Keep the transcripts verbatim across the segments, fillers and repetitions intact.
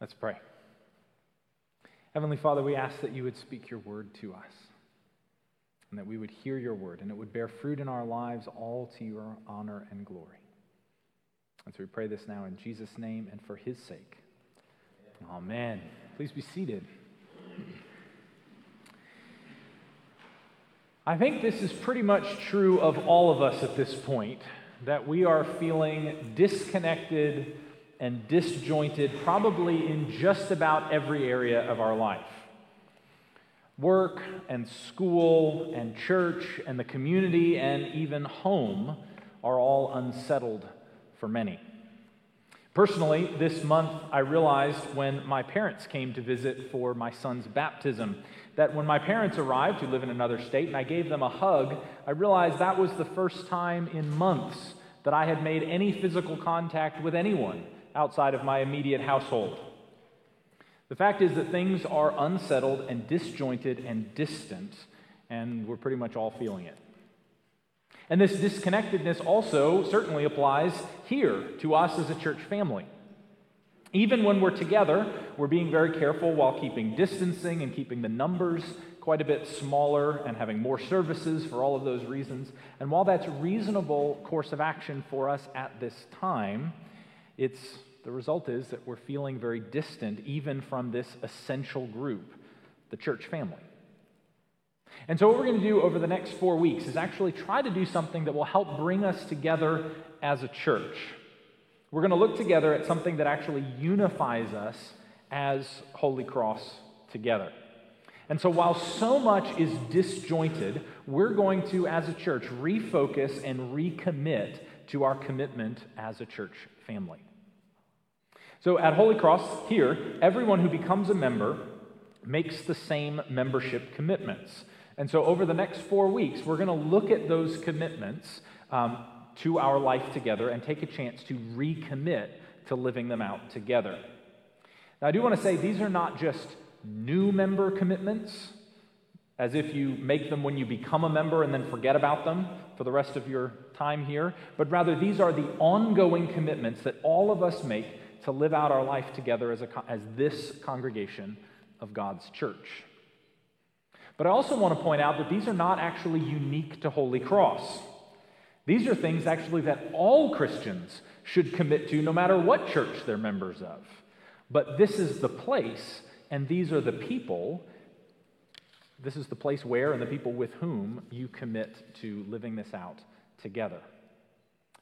Let's pray. Heavenly Father, we ask that you would speak your word to us, and that we would hear your word, and it would bear fruit in our lives, all to your honor and glory. And so we pray this now in Jesus' name and for his sake. Amen. Please be seated. I think this is pretty much true of all of us at this point, that we are feeling disconnected and disjointed probably in just about every area of our life. Work and school and church and the community and even home are all unsettled for many. Personally, this month I realized when my parents came to visit for my son's baptism that when my parents arrived, who live in another state, and I gave them a hug, I realized that was the first time in months that I had made any physical contact with anyone outside of my immediate household. The fact is that things are unsettled and disjointed and distant, and we're pretty much all feeling it. And this disconnectedness also certainly applies here to us as a church family. Even when we're together, we're being very careful while keeping distancing and keeping the numbers quite a bit smaller and having more services for all of those reasons. And while that's a reasonable course of action for us at this time, it's the result is that we're feeling very distant even from this essential group, the church family. And so what we're going to do over the next four weeks is actually try to do something that will help bring us together as a church. We're going to look together at something that actually unifies us as Holy Cross together. And so while so much is disjointed, we're going to, as a church, refocus and recommit to our commitment as a church family. So at Holy Cross here, everyone who becomes a member makes the same membership commitments. And so over the next four weeks, we're going to look at those commitments um, to our life together and take a chance to recommit to living them out together. Now, I do want to say these are not just new member commitments, as if you make them when you become a member and then forget about them for the rest of your time here, but rather these are the ongoing commitments that all of us make to live out our life together as, a, as this congregation of God's church. But I also want to point out that these are not actually unique to Holy Cross. These are things actually that all Christians should commit to no matter what church they're members of. But this is the place and these are the people, this is the place where and the people with whom you commit to living this out together.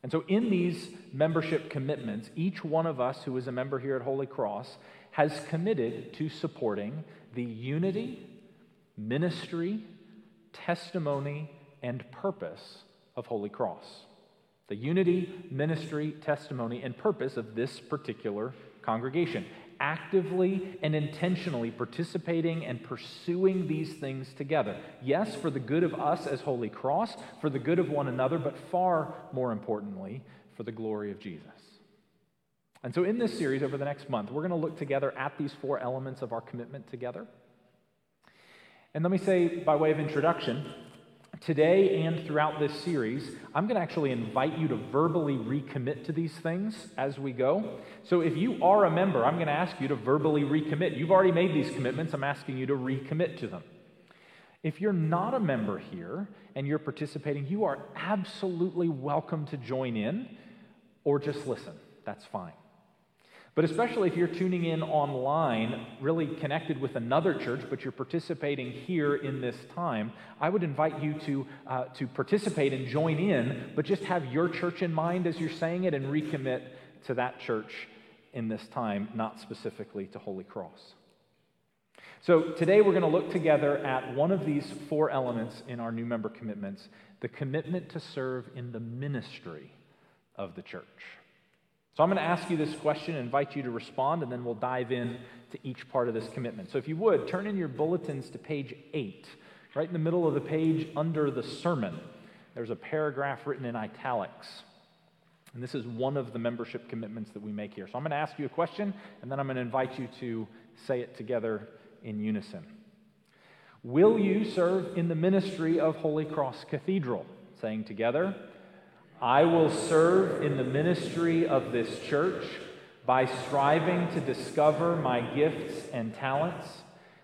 And so in these membership commitments, each one of us who is a member here at Holy Cross has committed to supporting the unity, ministry, testimony, and purpose of Holy Cross. The unity, ministry, testimony, and purpose of this particular congregation. Actively and intentionally participating and pursuing these things together. Yes, for the good of us as Holy Cross, for the good of one another, but far more importantly, for the glory of Jesus. And so in this series over the next month, we're going to look together at these four elements of our commitment together. And let me say, by way of introduction, today and throughout this series, I'm going to actually invite you to verbally recommit to these things as we go. So if you are a member, I'm going to ask you to verbally recommit. You've already made these commitments. I'm asking you to recommit to them. If you're not a member here and you're participating, you are absolutely welcome to join in or just listen. That's fine. But especially if you're tuning in online, really connected with another church, but you're participating here in this time, I would invite you to uh, to participate and join in, but just have your church in mind as you're saying it and recommit to that church in this time, not specifically to Holy Cross. So today we're going to look together at one of these four elements in our new member commitments, the commitment to serve in the ministry of the church. So I'm going to ask you this question, invite you to respond, and then we'll dive in to each part of this commitment. So if you would, turn in your bulletins to page eight, right in the middle of the page under the sermon. There's a paragraph written in italics, and this is one of the membership commitments that we make here. So I'm going to ask you a question, and then I'm going to invite you to say it together in unison. Will you serve in the ministry of Holy Cross Cathedral? Saying together, I will serve in the ministry of this church by striving to discover my gifts and talents,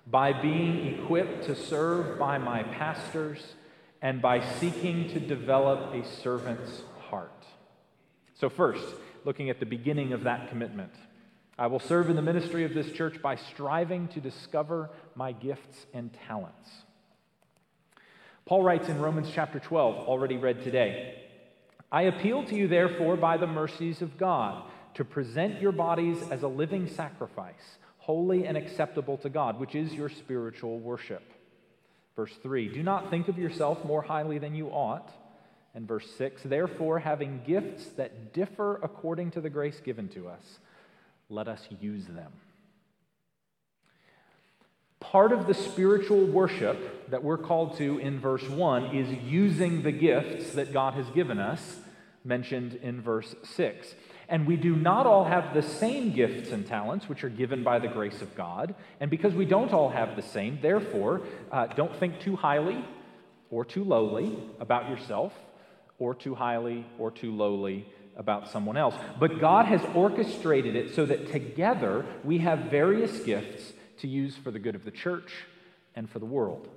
by being equipped to serve by my pastors, and by seeking to develop a servant's heart. So first, looking at the beginning of that commitment, I will serve in the ministry of this church by striving to discover my gifts and talents. Paul writes in Romans chapter twelve, already read today, I appeal to you, therefore, by the mercies of God, to present your bodies as a living sacrifice, holy and acceptable to God, which is your spiritual worship. Verse three, do not think of yourself more highly than you ought. And verse six, therefore, having gifts that differ according to the grace given to us, let us use them. Part of the spiritual worship that we're called to in verse one is using the gifts that God has given us, mentioned in verse six. And we do not all have the same gifts and talents, which are given by the grace of God. And because we don't all have the same, therefore, uh, don't think too highly or too lowly about yourself, or too highly or too lowly about someone else. But God has orchestrated it so that together we have various gifts to use for the good of the church and for the world.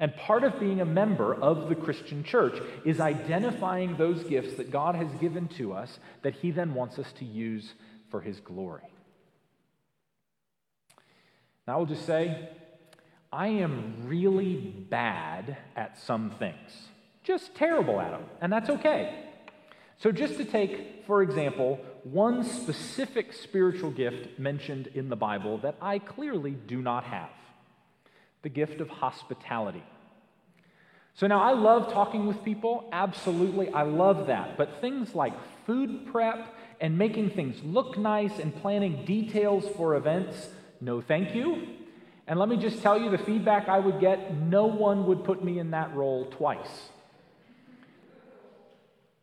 And part of being a member of the Christian church is identifying those gifts that God has given to us that he then wants us to use for his glory. Now I will just say, I am really bad at some things. Just terrible at them, and that's okay. So just to take, for example, one specific spiritual gift mentioned in the Bible that I clearly do not have, the gift of hospitality. So now I love talking with people, absolutely, I love that, but things like food prep and making things look nice and planning details for events, no thank you. And let me just tell you, the feedback I would get, no one would put me in that role twice.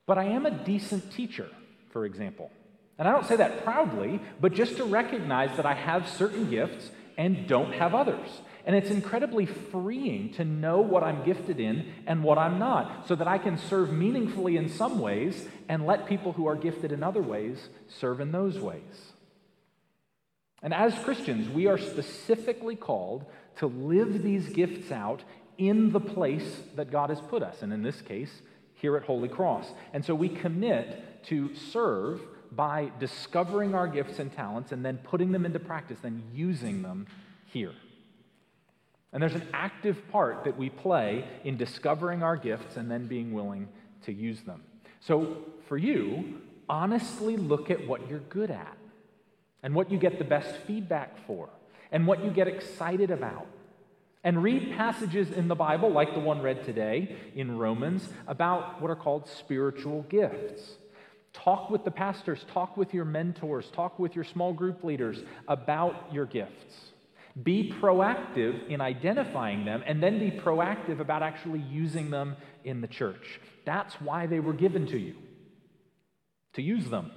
But I am a decent teacher, for example. And I don't say that proudly, but just to recognize that I have certain gifts and don't have others. And it's incredibly freeing to know what I'm gifted in and what I'm not, so that I can serve meaningfully in some ways and let people who are gifted in other ways serve in those ways. And as Christians, we are specifically called to live these gifts out in the place that God has put us, and in this case, here at Holy Cross. And so we commit to serve by discovering our gifts and talents and then putting them into practice, then using them here. And there's an active part that we play in discovering our gifts and then being willing to use them. So for you, honestly look at what you're good at and what you get the best feedback for and what you get excited about. And read passages in the Bible, like the one read today in Romans, about what are called spiritual gifts. Talk with the pastors, talk with your mentors, talk with your small group leaders about your gifts. Be proactive in identifying them, and then be proactive about actually using them in the church. That's why they were given to you, to use them.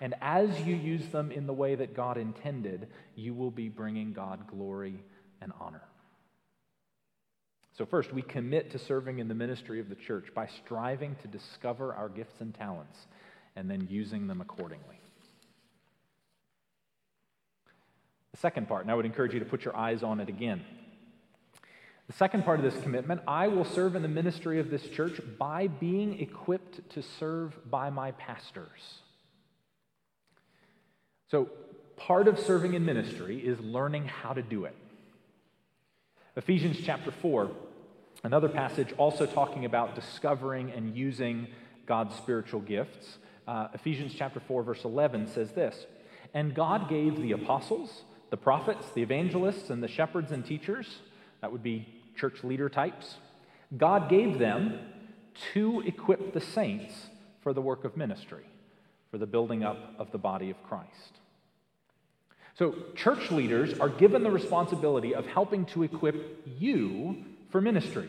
And as you use them in the way that God intended, you will be bringing God glory and honor. So first, we commit to serving in the ministry of the church by striving to discover our gifts and talents and then using them accordingly. The second part, and I would encourage you to put your eyes on it again. The second part of this commitment, I will serve in the ministry of this church by being equipped to serve by my pastors. So part of serving in ministry is learning how to do it. Ephesians chapter four, another passage also talking about discovering and using God's spiritual gifts. Uh, Ephesians chapter four, verse eleven says this, and God gave the apostles, the prophets, the evangelists, and the shepherds and teachers, that would be church leader types, God gave them to equip the saints for the work of ministry, for the building up of the body of Christ. So church leaders are given the responsibility of helping to equip you for ministry.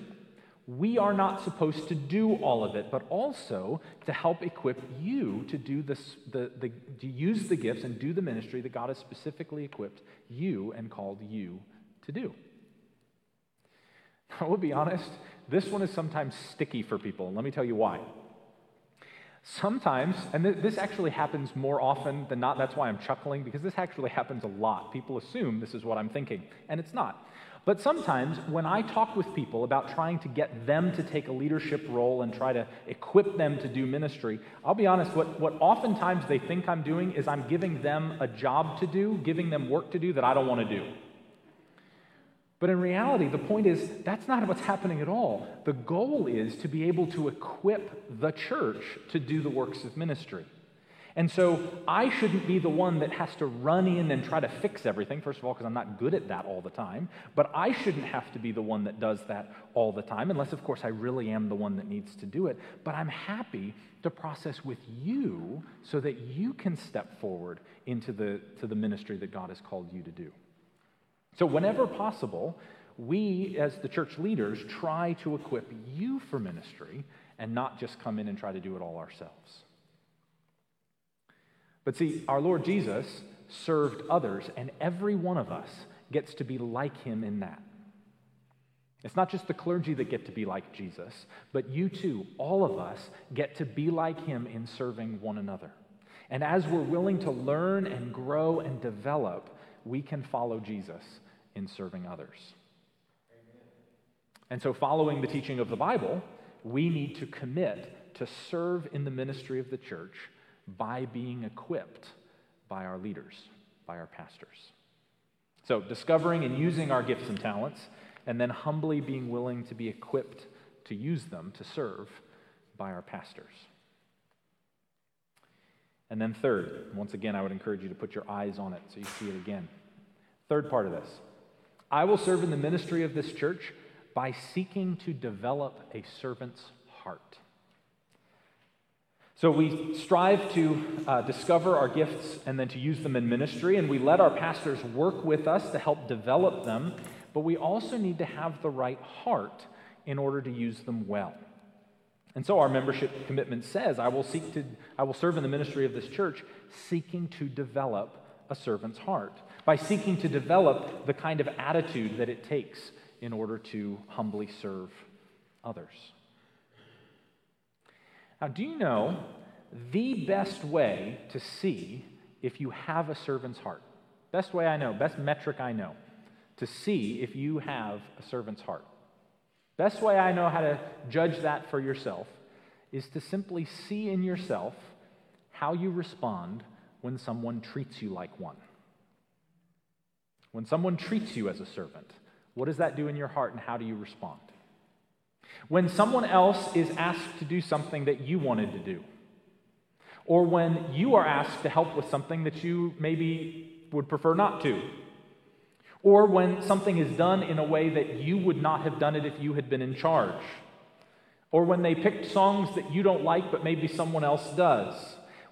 We are not supposed to do all of it, but also to help equip you to do this, the, the, to use the gifts and do the ministry that God has specifically equipped you and called you to do. I will be honest, this one is sometimes sticky for people, and let me tell you why. Sometimes, and th- this actually happens more often than not, that's why I'm chuckling, because this actually happens a lot. People assume this is what I'm thinking, and it's not. But sometimes when I talk with people about trying to get them to take a leadership role and try to equip them to do ministry, I'll be honest, what, what oftentimes they think I'm doing is I'm giving them a job to do, giving them work to do that I don't want to do. But in reality, the point is, that's not what's happening at all. The goal is to be able to equip the church to do the works of ministry. And so I shouldn't be the one that has to run in and try to fix everything, first of all, because I'm not good at that all the time, but I shouldn't have to be the one that does that all the time, unless, of course, I really am the one that needs to do it. But I'm happy to process with you so that you can step forward into the, to the ministry that God has called you to do. So whenever possible, we as the church leaders try to equip you for ministry and not just come in and try to do it all ourselves. But see, our Lord Jesus served others, and every one of us gets to be like him in that. It's not just the clergy that get to be like Jesus, but you too, all of us, get to be like him in serving one another. And as we're willing to learn and grow and develop, we can follow Jesus in serving others. Amen. And so following the teaching of the Bible, we need to commit to serve in the ministry of the church by being equipped by our leaders, by our pastors. So discovering and using our gifts and talents, and then humbly being willing to be equipped to use them to serve by our pastors. And then third, once again, I would encourage you to put your eyes on it so you see it again. Third part of this, I will serve in the ministry of this church by seeking to develop a servant's heart. So we strive to uh, discover our gifts and then to use them in ministry, and we let our pastors work with us to help develop them, but we also need to have the right heart in order to use them well. And so our membership commitment says, I will seek to, I will serve in the ministry of this church, seeking to develop a servant's heart, by seeking to develop the kind of attitude that it takes in order to humbly serve others. Now, do you know the best way to see if you have a servant's heart? Best way I know, best metric I know, to see if you have a servant's heart. Best way I know how to judge that for yourself is to simply see in yourself how you respond when someone treats you like one. When someone treats you as a servant, what does that do in your heart and how do you respond? When someone else is asked to do something that you wanted to do, or when you are asked to help with something that you maybe would prefer not to, or when something is done in a way that you would not have done it if you had been in charge. Or when they picked songs that you don't like but maybe someone else does.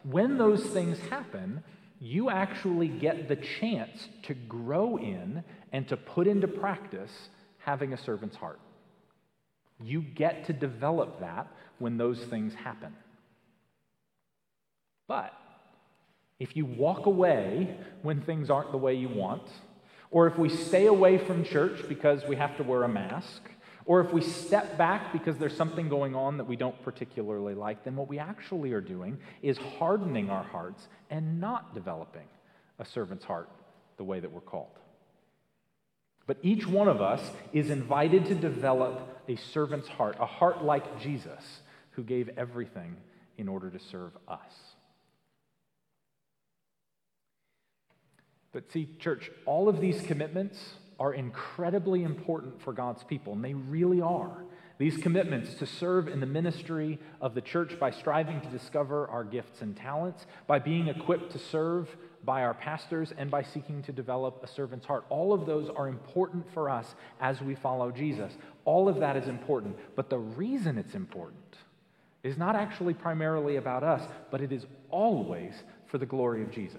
When those things happen, you actually get the chance to grow in and to put into practice having a servant's heart. You get to develop that when those things happen. But if you walk away when things aren't the way you want, or if we stay away from church because we have to wear a mask, or if we step back because there's something going on that we don't particularly like, then what we actually are doing is hardening our hearts and not developing a servant's heart the way that we're called. But each one of us is invited to develop a servant's heart, a heart like Jesus, who gave everything in order to serve us. But see, church, all of these commitments are incredibly important for God's people, and they really are. These commitments to serve in the ministry of the church by striving to discover our gifts and talents, by being equipped to serve by our pastors, and by seeking to develop a servant's heart. All of those are important for us as we follow Jesus. All of that is important, but the reason it's important is not actually primarily about us, but it is always for the glory of Jesus.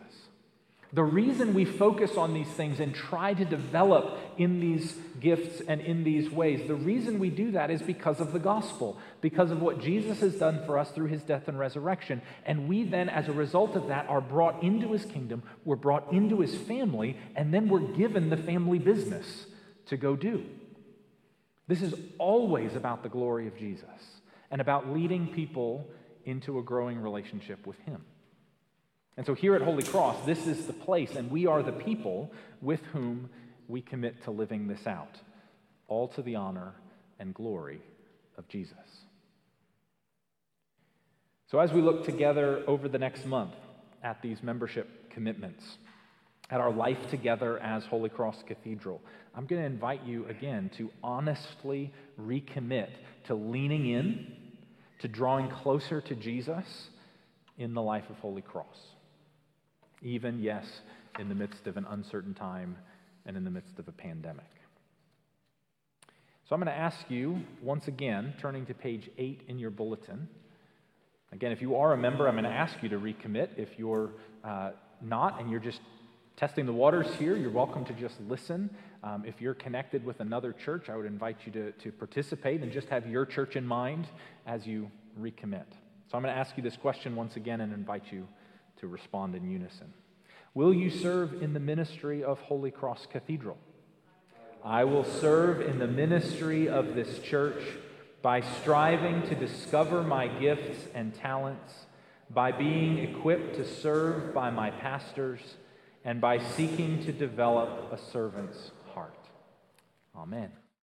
The reason we focus on these things and try to develop in these gifts and in these ways, the reason we do that is because of the gospel, because of what Jesus has done for us through his death and resurrection. And we then, as a result of that, are brought into his kingdom, we're brought into his family, and then we're given the family business to go do. This is always about the glory of Jesus and about leading people into a growing relationship with him. And so here at Holy Cross, this is the place, and we are the people with whom we commit to living this out, all to the honor and glory of Jesus. So as we look together over the next month at these membership commitments, at our life together as Holy Cross Cathedral, I'm going to invite you again to honestly recommit to leaning in, to drawing closer to Jesus in the life of Holy Cross. Even, yes, in the midst of an uncertain time and in the midst of a pandemic. So I'm going to ask you, once again, turning to page eight in your bulletin. Again, if you are a member, I'm going to ask you to recommit. If you're uh, not and you're just testing the waters here, you're welcome to just listen. Um, if you're connected with another church, I would invite you to, to participate and just have your church in mind as you recommit. So I'm going to ask you this question once again and invite you to respond in unison. Will you serve in the ministry of Holy Cross Cathedral? I will serve in the ministry of this church by striving to discover my gifts and talents, by being equipped to serve by my pastors, and by seeking to develop a servant's heart. Amen.